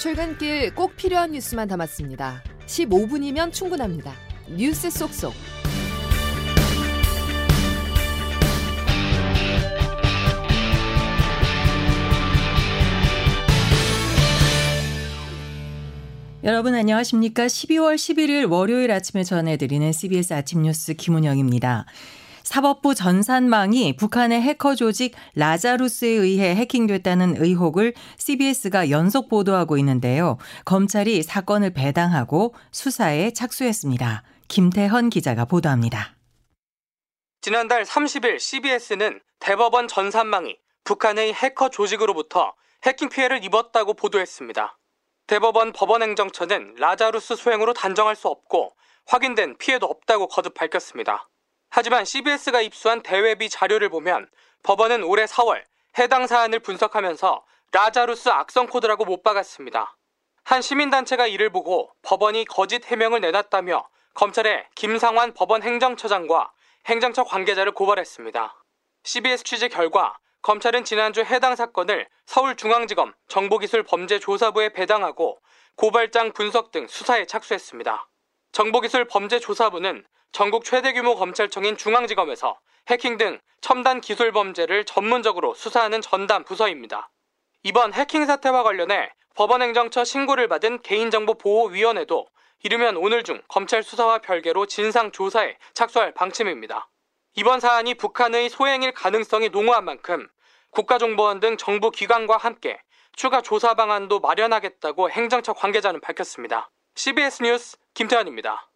출근길 꼭 필요한 뉴스만 담았습니다. 15분이면 충분합니다. 뉴스 속속. 여러분 안녕하십니까? 12월 11일 월요일 아침에 전해드리는 CBS 아침 뉴스 김은영입니다. 사법부 전산망이 북한의 해커 조직 라자루스에 의해 해킹됐다는 의혹을 CBS가 연속 보도하고 있는데요. 검찰이 사건을 배당하고 수사에 착수했습니다. 김태헌 기자가 보도합니다. 지난달 30일 CBS는 대법원 전산망이 북한의 해커 조직으로부터 해킹 피해를 입었다고 보도했습니다. 대법원 법원행정처는 라자루스 소행으로 단정할 수 없고 확인된 피해도 없다고 거듭 밝혔습니다. 하지만 CBS가 입수한 대외비 자료를 보면 법원은 올해 4월 해당 사안을 분석하면서 라자루스 악성 코드라고 못 박았습니다. 한 시민단체가 이를 보고 법원이 거짓 해명을 내놨다며 검찰에 김상환 법원 행정처장과 행정처 관계자를 고발했습니다. CBS 취재 결과 검찰은 지난주 해당 사건을 서울중앙지검 정보기술범죄조사부에 배당하고 고발장 분석 등 수사에 착수했습니다. 정보기술범죄조사부는 전국 최대 규모 검찰청인 중앙지검에서 해킹 등 첨단 기술 범죄를 전문적으로 수사하는 전담 부서입니다. 이번 해킹 사태와 관련해 법원행정처 신고를 받은 개인정보보호위원회도 이르면 오늘 중 검찰 수사와 별개로 진상조사에 착수할 방침입니다. 이번 사안이 북한의 소행일 가능성이 농후한 만큼 국가정보원 등 정부 기관과 함께 추가 조사 방안도 마련하겠다고 행정처 관계자는 밝혔습니다. CBS 뉴스 김태환입니다.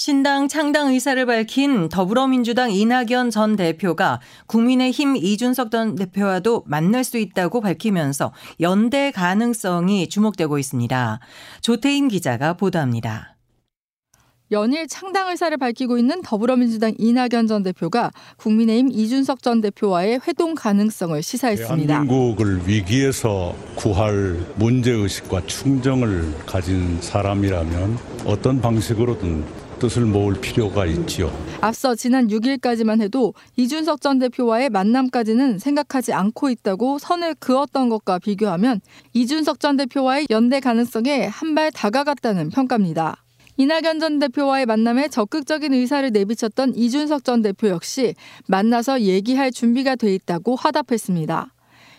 신당 창당 의사를 밝힌 더불어민주당 이낙연 전 대표가 국민의힘 이준석 전 대표와도 만날 수 있다고 밝히면서 연대 가능성이 주목되고 있습니다. 조태임 기자가 보도합니다. 연일 창당 의사를 밝히고 있는 더불어민주당 이낙연 전 대표가 국민의힘 이준석 전 대표와의 회동 가능성을 시사했습니다. 대한민국을 위기에서 구할 문제의식과 충정을 가진 사람이라면 어떤 방식으로든 뜻을 모을 필요가 있지요. 앞서 지난 6일까지만 해도 이준석 전 대표와의 만남까지는 생각하지 않고 있다고 선을 그었던 것과 비교하면 이준석 전 대표와의 연대 가능성에 한 발 다가갔다는 평가입니다. 이낙연 전 대표와의 만남에 적극적인 의사를 내비쳤던 이준석 전 대표 역시 만나서 얘기할 준비가 돼 있다고 화답했습니다.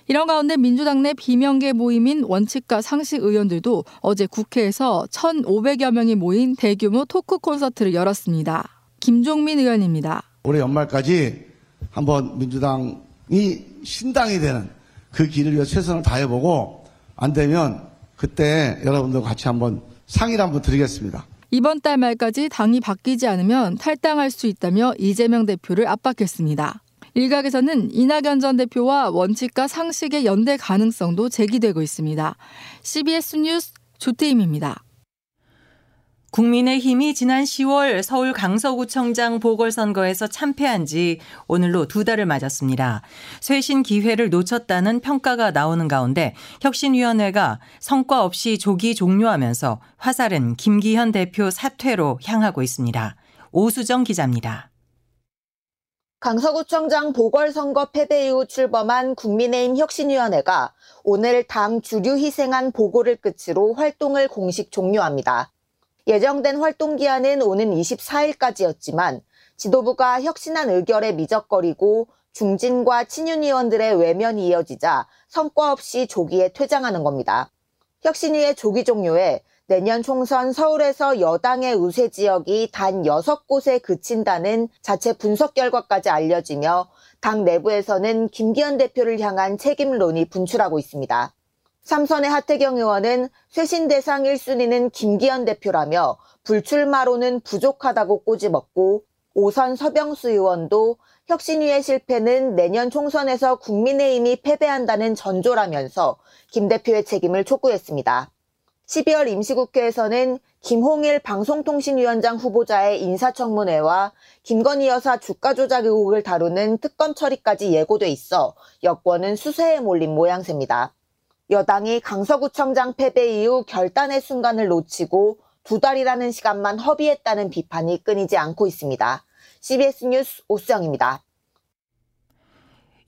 이런 가운데 민주당 내 비명계 모임인 원칙과 상식 의원들도 어제 국회에서 1,500여 명이 모인 대규모 토크 콘서트를 열었습니다. 김종민 의원입니다. 올해 연말까지 한번 민주당이 신당이 되는 그 길을 위해 최선을 다해보고 안 되면 그때 여러분들과 같이 한번 상의를 한번 드리겠습니다. 이번 달 말까지 당이 바뀌지 않으면 탈당할 수 있다며 이재명 대표를 압박했습니다. 일각에서는 이낙연 전 대표와 원칙과 상식의 연대 가능성도 제기되고 있습니다. CBS 뉴스 조태임입니다. 국민의힘이 지난 10월 서울 강서구청장 보궐선거에서 참패한 지 오늘로 2달을 맞았습니다. 쇄신 기회를 놓쳤다는 평가가 나오는 가운데 혁신위원회가 성과 없이 조기 종료하면서 화살은 김기현 대표 사퇴로 향하고 있습니다. 오수정 기자입니다. 강서구청장 보궐선거 패배 이후 출범한 국민의힘 혁신위원회가 오늘 당 주류 희생안 보고를 끝으로 활동을 공식 종료합니다. 예정된 활동 기한은 오는 24일까지였지만 지도부가 혁신안 의결에 미적거리고 중진과 친윤 의원들의 외면이 이어지자 성과 없이 조기에 퇴장하는 겁니다. 혁신위의 조기 종료에 내년 총선 서울에서 여당의 우세 지역이 단 6곳에 그친다는 자체 분석 결과까지 알려지며 당 내부에서는 김기현 대표를 향한 책임론이 분출하고 있습니다. 삼선의 하태경 의원은 쇄신 대상 1순위는 김기현 대표라며 불출마로는 부족하다고 꼬집었고 5선 서병수 의원도 혁신위의 실패는 내년 총선에서 국민의힘이 패배한다는 전조라면서 김 대표의 책임을 촉구했습니다. 12월 임시국회에서는 김홍일 방송통신위원장 후보자의 인사청문회와 김건희 여사 주가 조작 의혹을 다루는 특검 처리까지 예고돼 있어 여권은 수세에 몰린 모양새입니다. 여당이 강서구청장 패배 이후 결단의 순간을 놓치고 2달이라는 시간만 허비했다는 비판이 끊이지 않고 있습니다. CBS 뉴스 오수정입니다.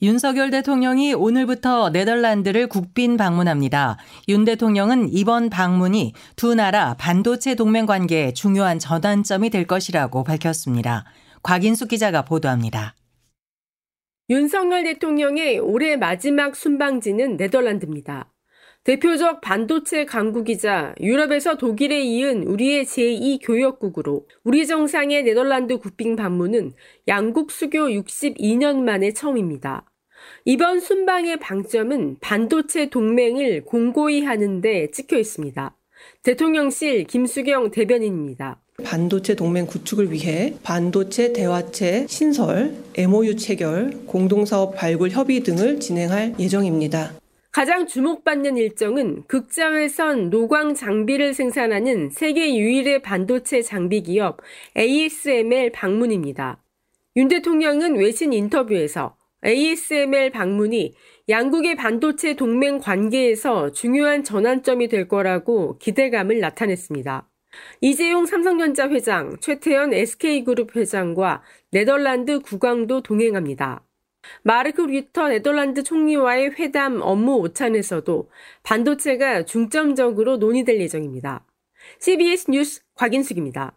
윤석열 대통령이 오늘부터 네덜란드를 국빈 방문합니다. 윤 대통령은 이번 방문이 두 나라 반도체 동맹 관계의 중요한 전환점이 될 것이라고 밝혔습니다. 곽인숙 기자가 보도합니다. 윤석열 대통령의 올해 마지막 순방지는 네덜란드입니다. 대표적 반도체 강국이자 유럽에서 독일에 이은 우리의 제2교역국으로 우리 정상의 네덜란드 국빈 방문은 양국 수교 62년 만에 처음입니다. 이번 순방의 방점은 반도체 동맹을 공고히 하는 데 찍혀 있습니다. 대통령실 김수경 대변인입니다. 반도체 동맹 구축을 위해 반도체 대화체 신설, MOU 체결, 공동사업 발굴 협의 등을 진행할 예정입니다. 가장 주목받는 일정은 극자회선 노광 장비를 생산하는 세계 유일의 반도체 장비 기업 ASML 방문입니다. 윤 대통령은 외신 인터뷰에서 ASML 방문이 양국의 반도체 동맹 관계에서 중요한 전환점이 될 거라고 기대감을 나타냈습니다. 이재용 삼성전자 회장, 최태원 SK그룹 회장과 네덜란드 국왕도 동행합니다. 마르크 뤼터 네덜란드 총리와의 회담 업무 오찬에서도 반도체가 중점적으로 논의될 예정입니다. CBS 뉴스 곽인숙입니다.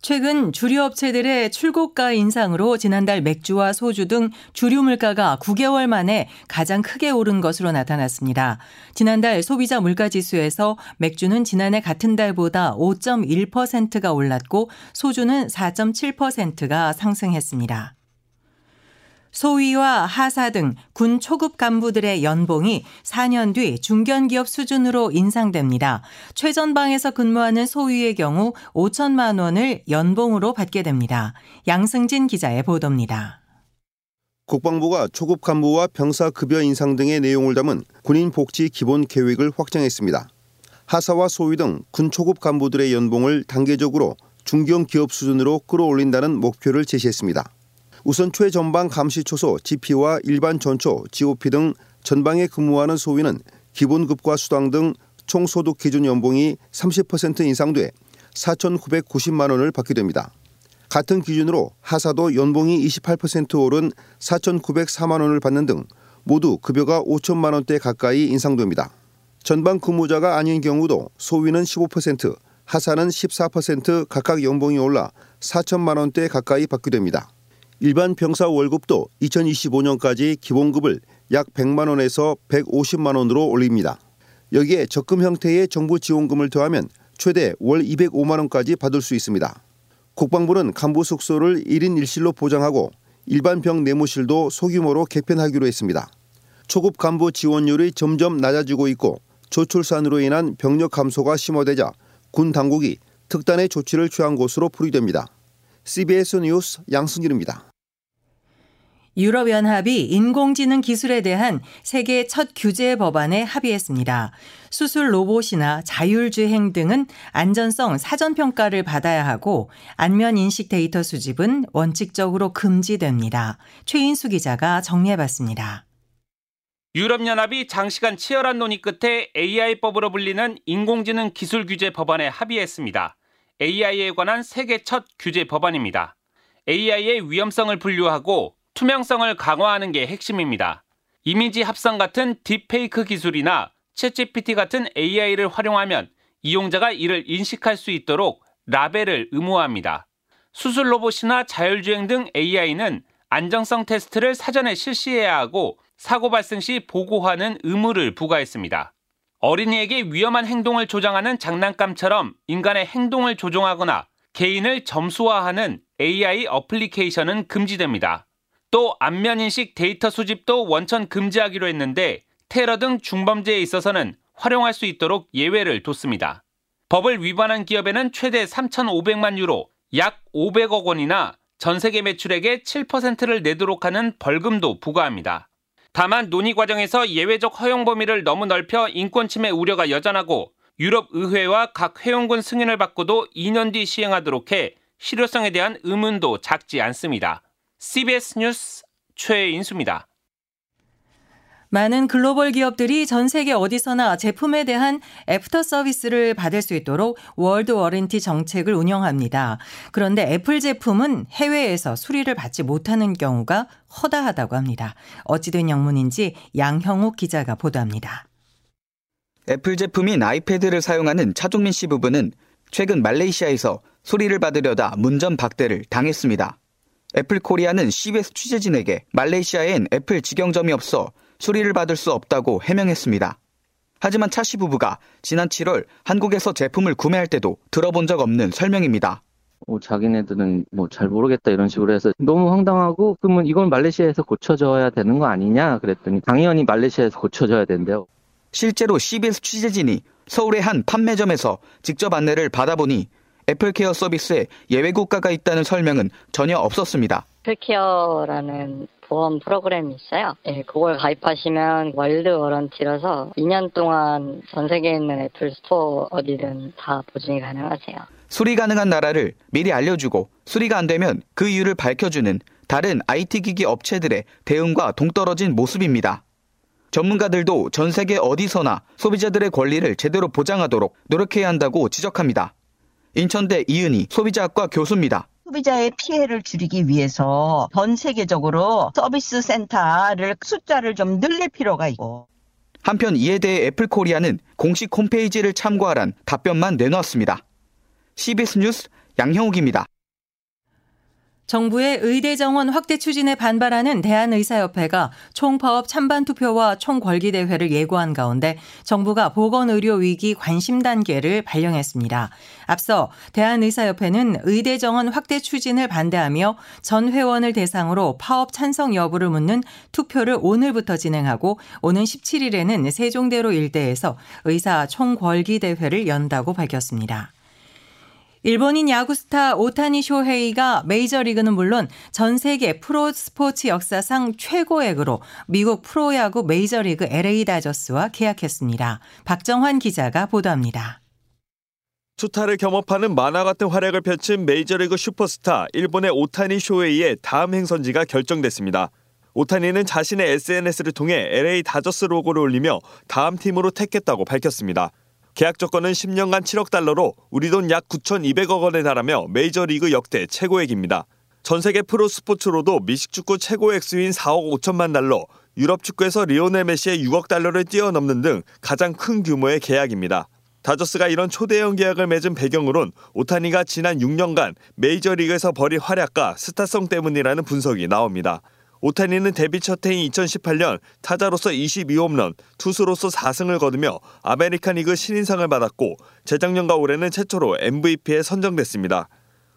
최근 주류업체들의 출고가 인상으로 지난달 맥주와 소주 등 주류 물가가 9개월 만에 가장 크게 오른 것으로 나타났습니다. 지난달 소비자 물가지수에서 맥주는 지난해 같은 달보다 5.1%가 올랐고 소주는 4.7%가 상승했습니다. 소위와 하사 등 군 초급 간부들의 연봉이 4년 뒤 중견기업 수준으로 인상됩니다. 최전방에서 근무하는 소위의 경우 5천만 원을 연봉으로 받게 됩니다. 양승진 기자의 보도입니다. 국방부가 초급 간부와 병사 급여 인상 등의 내용을 담은 군인 복지 기본 계획을 확정했습니다. 하사와 소위 등 군 초급 간부들의 연봉을 단계적으로 중견기업 수준으로 끌어올린다는 목표를 제시했습니다. 우선 최전방 감시초소 GP와 일반 전초 GOP 등 전방에 근무하는 소위는 기본급과 수당 등 총소득 기준 연봉이 30% 인상돼 4,990만 원을 받게 됩니다. 같은 기준으로 하사도 연봉이 28% 오른 4,904만 원을 받는 등 모두 급여가 5천만 원대 가까이 인상됩니다. 전방 근무자가 아닌 경우도 소위는 15%, 하사는 14% 각각 연봉이 올라 4천만 원대 가까이 받게 됩니다. 일반 병사 월급도 2025년까지 기본급을 약 100만 원에서 150만 원으로 올립니다. 여기에 적금 형태의 정부 지원금을 더하면 최대 월 205만 원까지 받을 수 있습니다. 국방부는 간부 숙소를 1인 1실로 보장하고 일반 병 내무실도 소규모로 개편하기로 했습니다. 초급 간부 지원율이 점점 낮아지고 있고 저출산으로 인한 병력 감소가 심화되자 군 당국이 특단의 조치를 취한 것으로 풀이됩니다. CBS 뉴스 양승길입니다. 유럽연합이 인공지능 기술에 대한 세계 첫 규제 법안에 합의했습니다. 수술 로봇이나 자율주행 등은 안전성 사전평가를 받아야 하고 안면인식 데이터 수집은 원칙적으로 금지됩니다. 최인수 기자가 정리해봤습니다. 유럽연합이 장시간 치열한 논의 끝에 AI법으로 불리는 인공지능 기술 규제 법안에 합의했습니다. AI에 관한 세계 첫 규제 법안입니다. AI의 위험성을 분류하고 투명성을 강화하는 게 핵심입니다. 이미지 합성 같은 딥페이크 기술이나 챗GPT 같은 AI를 활용하면 이용자가 이를 인식할 수 있도록 라벨을 의무화합니다. 수술 로봇이나 자율주행 등 AI는 안정성 테스트를 사전에 실시해야 하고 사고 발생 시 보고하는 의무를 부과했습니다. 어린이에게 위험한 행동을 조장하는 장난감처럼 인간의 행동을 조종하거나 개인을 점수화하는 AI 어플리케이션은 금지됩니다. 또 안면인식 데이터 수집도 원천 금지하기로 했는데 테러 등 중범죄에 있어서는 활용할 수 있도록 예외를 뒀습니다. 법을 위반한 기업에는 최대 3,500만 유로, 약 500억 원이나 전 세계 매출액의 7%를 내도록 하는 벌금도 부과합니다. 다만 논의 과정에서 예외적 허용 범위를 너무 넓혀 인권침해 우려가 여전하고 유럽의회와 각 회원군 승인을 받고도 2년 뒤 시행하도록 해 실효성에 대한 의문도 작지 않습니다. CBS 뉴스 최인수입니다. 많은 글로벌 기업들이 전 세계 어디서나 제품에 대한 애프터 서비스를 받을 수 있도록 월드 워런티 정책을 운영합니다. 그런데 애플 제품은 해외에서 수리를 받지 못하는 경우가 허다하다고 합니다. 어찌된 영문인지 양형욱 기자가 보도합니다. 애플 제품인 아이패드를 사용하는 차종민 씨 부부는 최근 말레이시아에서 수리를 받으려다 문전 박대를 당했습니다. 애플 코리아는 CBS 취재진에게 말레이시아엔 애플 직영점이 없어 수리를 받을 수 없다고 해명했습니다. 하지만 차 씨 부부가 지난 7월 한국에서 제품을 구매할 때도 들어본 적 없는 설명입니다. 자기네들은 잘 모르겠다 이런 식으로 해서 너무 황당하고, 그러면 이건 말레이시아에서 고쳐져야 되는 거 아니냐 그랬더니 당연히 말레이시아에서 고쳐져야 된대요. 실제로 CBS 취재진이 서울의 한 판매점에서 직접 안내를 받아보니 애플케어 서비스에 예외 국가가 있다는 설명은 전혀 없었습니다. 애플케어라는 보험 프로그램이 있어요. 그걸 가입하시면 월드 워런티라서 2년 동안 전 세계에 있는 애플 스토어 어디든 다 보증이 가능하세요. 수리 가능한 나라를 미리 알려주고 수리가 안 되면 그 이유를 밝혀주는 다른 IT기기 업체들의 대응과 동떨어진 모습입니다. 전문가들도 전 세계 어디서나 소비자들의 권리를 제대로 보장하도록 노력해야 한다고 지적합니다. 인천대 이은희 소비자학과 교수입니다. 소비자의 피해를 줄이기 위해서 전 세계적으로 서비스 센터를 숫자를 좀 늘릴 필요가 있고. 한편 이에 대해 애플코리아는 공식 홈페이지를 참고하란 답변만 내놓았습니다. CBS 뉴스 양형욱입니다. 정부의 의대 정원 확대 추진에 반발하는 대한의사협회가 총파업 찬반투표와 총궐기대회를 예고한 가운데 정부가 보건의료위기 관심 단계를 발령했습니다. 앞서 대한의사협회는 의대 정원 확대 추진을 반대하며 전 회원을 대상으로 파업 찬성 여부를 묻는 투표를 오늘부터 진행하고 오는 17일에는 세종대로 일대에서 의사 총궐기대회를 연다고 밝혔습니다. 일본인 야구스타 오타니 쇼헤이가 메이저리그는 물론 전 세계 프로 스포츠 역사상 최고액으로 미국 프로야구 메이저리그 LA 다저스와 계약했습니다. 박정환 기자가 보도합니다. 투타를 겸업하는 만화 같은 활약을 펼친 메이저리그 슈퍼스타 일본의 오타니 쇼헤이의 다음 행선지가 결정됐습니다. 오타니는 자신의 SNS를 통해 LA 다저스 로고를 올리며 다음 팀으로 택했다고 밝혔습니다. 계약 조건은 10년간 $7억 우리 돈 약 9,200억 원에 달하며 메이저리그 역대 최고액입니다. 전 세계 프로 스포츠로도 미식축구 최고 액수인 $4억 5천만, 유럽 축구에서 리오넬 메시의 $6억 뛰어넘는 등 가장 큰 규모의 계약입니다. 다저스가 이런 초대형 계약을 맺은 배경으론 오타니가 지난 6년간 메이저리그에서 벌인 활약과 스타성 때문이라는 분석이 나옵니다. 오타니는 데뷔 첫 해인 2018년 타자로서 22홈런, 투수로서 4승을 거두며 아메리칸 리그 신인상을 받았고 재작년과 올해는 최초로 MVP에 선정됐습니다.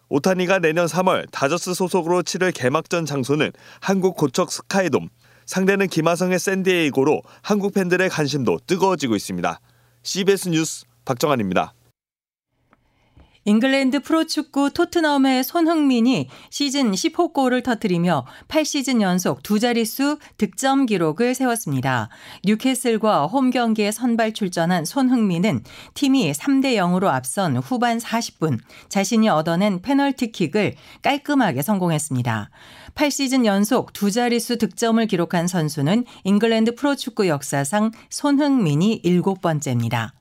오타니가 내년 3월 다저스 소속으로 치를 개막전 장소는 한국 고척 스카이돔, 상대는 김하성의 샌디에이고로 한국 팬들의 관심도 뜨거워지고 있습니다. CBS 뉴스 박정환입니다. 잉글랜드 프로축구 토트넘의 손흥민이 시즌 10호 골을 터뜨리며 8시즌 연속 두 자릿수 득점 기록을 세웠습니다. 뉴캐슬과 홈경기에 선발 출전한 손흥민은 팀이 3-0으로 앞선 후반 40분 자신이 얻어낸 페널티킥을 깔끔하게 성공했습니다. 8시즌 연속 두 자릿수 득점을 기록한 선수는 잉글랜드 프로축구 역사상 손흥민이 7번째입니다.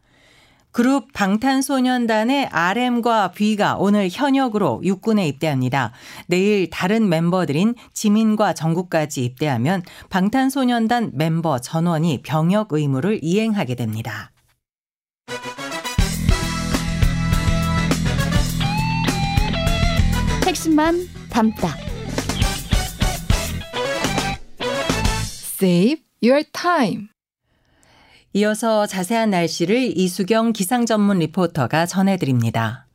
그룹 방탄소년단의 RM과 B가 오늘 현역으로 육군에 입대합니다. 내일 다른 멤버들인 지민과 정국까지 입대하면 방탄소년단 멤버 전원이 병역 의무를 이행하게 됩니다. 핵심만 담다. Save your time. 이어서 자세한 날씨를 이수경 기상 전문 리포터가 전해드립니다.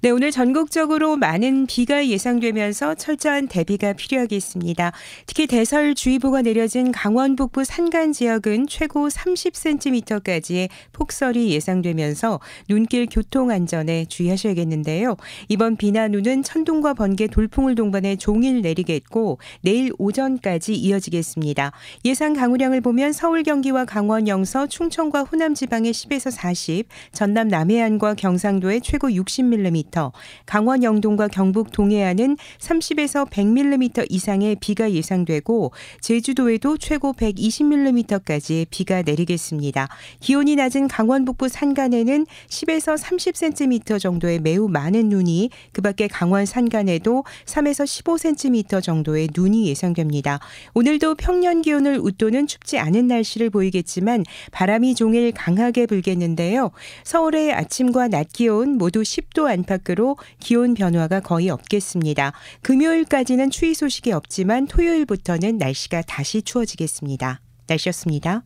네, 오늘 전국적으로 많은 비가 예상되면서 철저한 대비가 필요하겠습니다. 특히 대설주의보가 내려진 강원 북부 산간 지역은 최고 30cm까지의 폭설이 예상되면서 눈길 교통 안전에 주의하셔야겠는데요. 이번 비나 눈은 천둥과 번개, 돌풍을 동반해 종일 내리겠고 내일 오전까지 이어지겠습니다. 예상 강우량을 보면 서울, 경기와 강원, 영서, 충청과 호남 지방의 10에서 40, 전남 남해안과 경상도의 최고 60mm, 10mm, 강원 영동과 경북 동해안은 30에서 100mm 이상의 비가 예상되고 제주도에도 최고 120mm까지 비가 내리겠습니다. 기온이 낮은 강원 북부 산간에는 10에서 30cm 정도의 매우 많은 눈이, 그 밖에 강원 산간에도 3에서 15cm 정도의 눈이 예상됩니다. 오늘도 평년 기온을 웃도는 춥지 않은 날씨를 보이겠지만 바람이 종일 강하게 불겠는데요. 서울의 아침과 낮 기온 모두 10도 안팎으로 기온 변화가 거의 없겠습니다. 금요일까지는 추위 소식이 없지만 토요일부터는 날씨가 다시 추워지겠습니다. 날씨였습니다.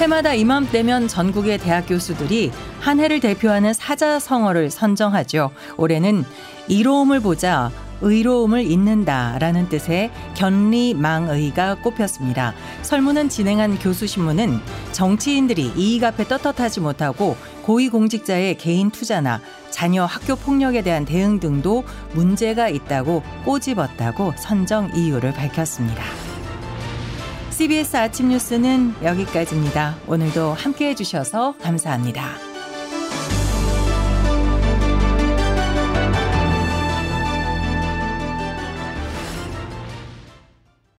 해마다 이맘때면 전국의 대학 교수들이 한 해를 대표하는 사자성어를 선정하죠. 올해는 이로움을 보자 의로움을 잇는다라는 뜻의 견리망의가 꼽혔습니다. 설문은 진행한 교수신문은 정치인들이 이익 앞에 떳떳하지 못하고 고위공직자의 개인 투자나 자녀 학교 폭력에 대한 대응 등도 문제가 있다고 꼬집었다고 선정 이유를 밝혔습니다. CBS 아침 뉴스는 여기까지입니다. 오늘도 함께해 주셔서 감사합니다.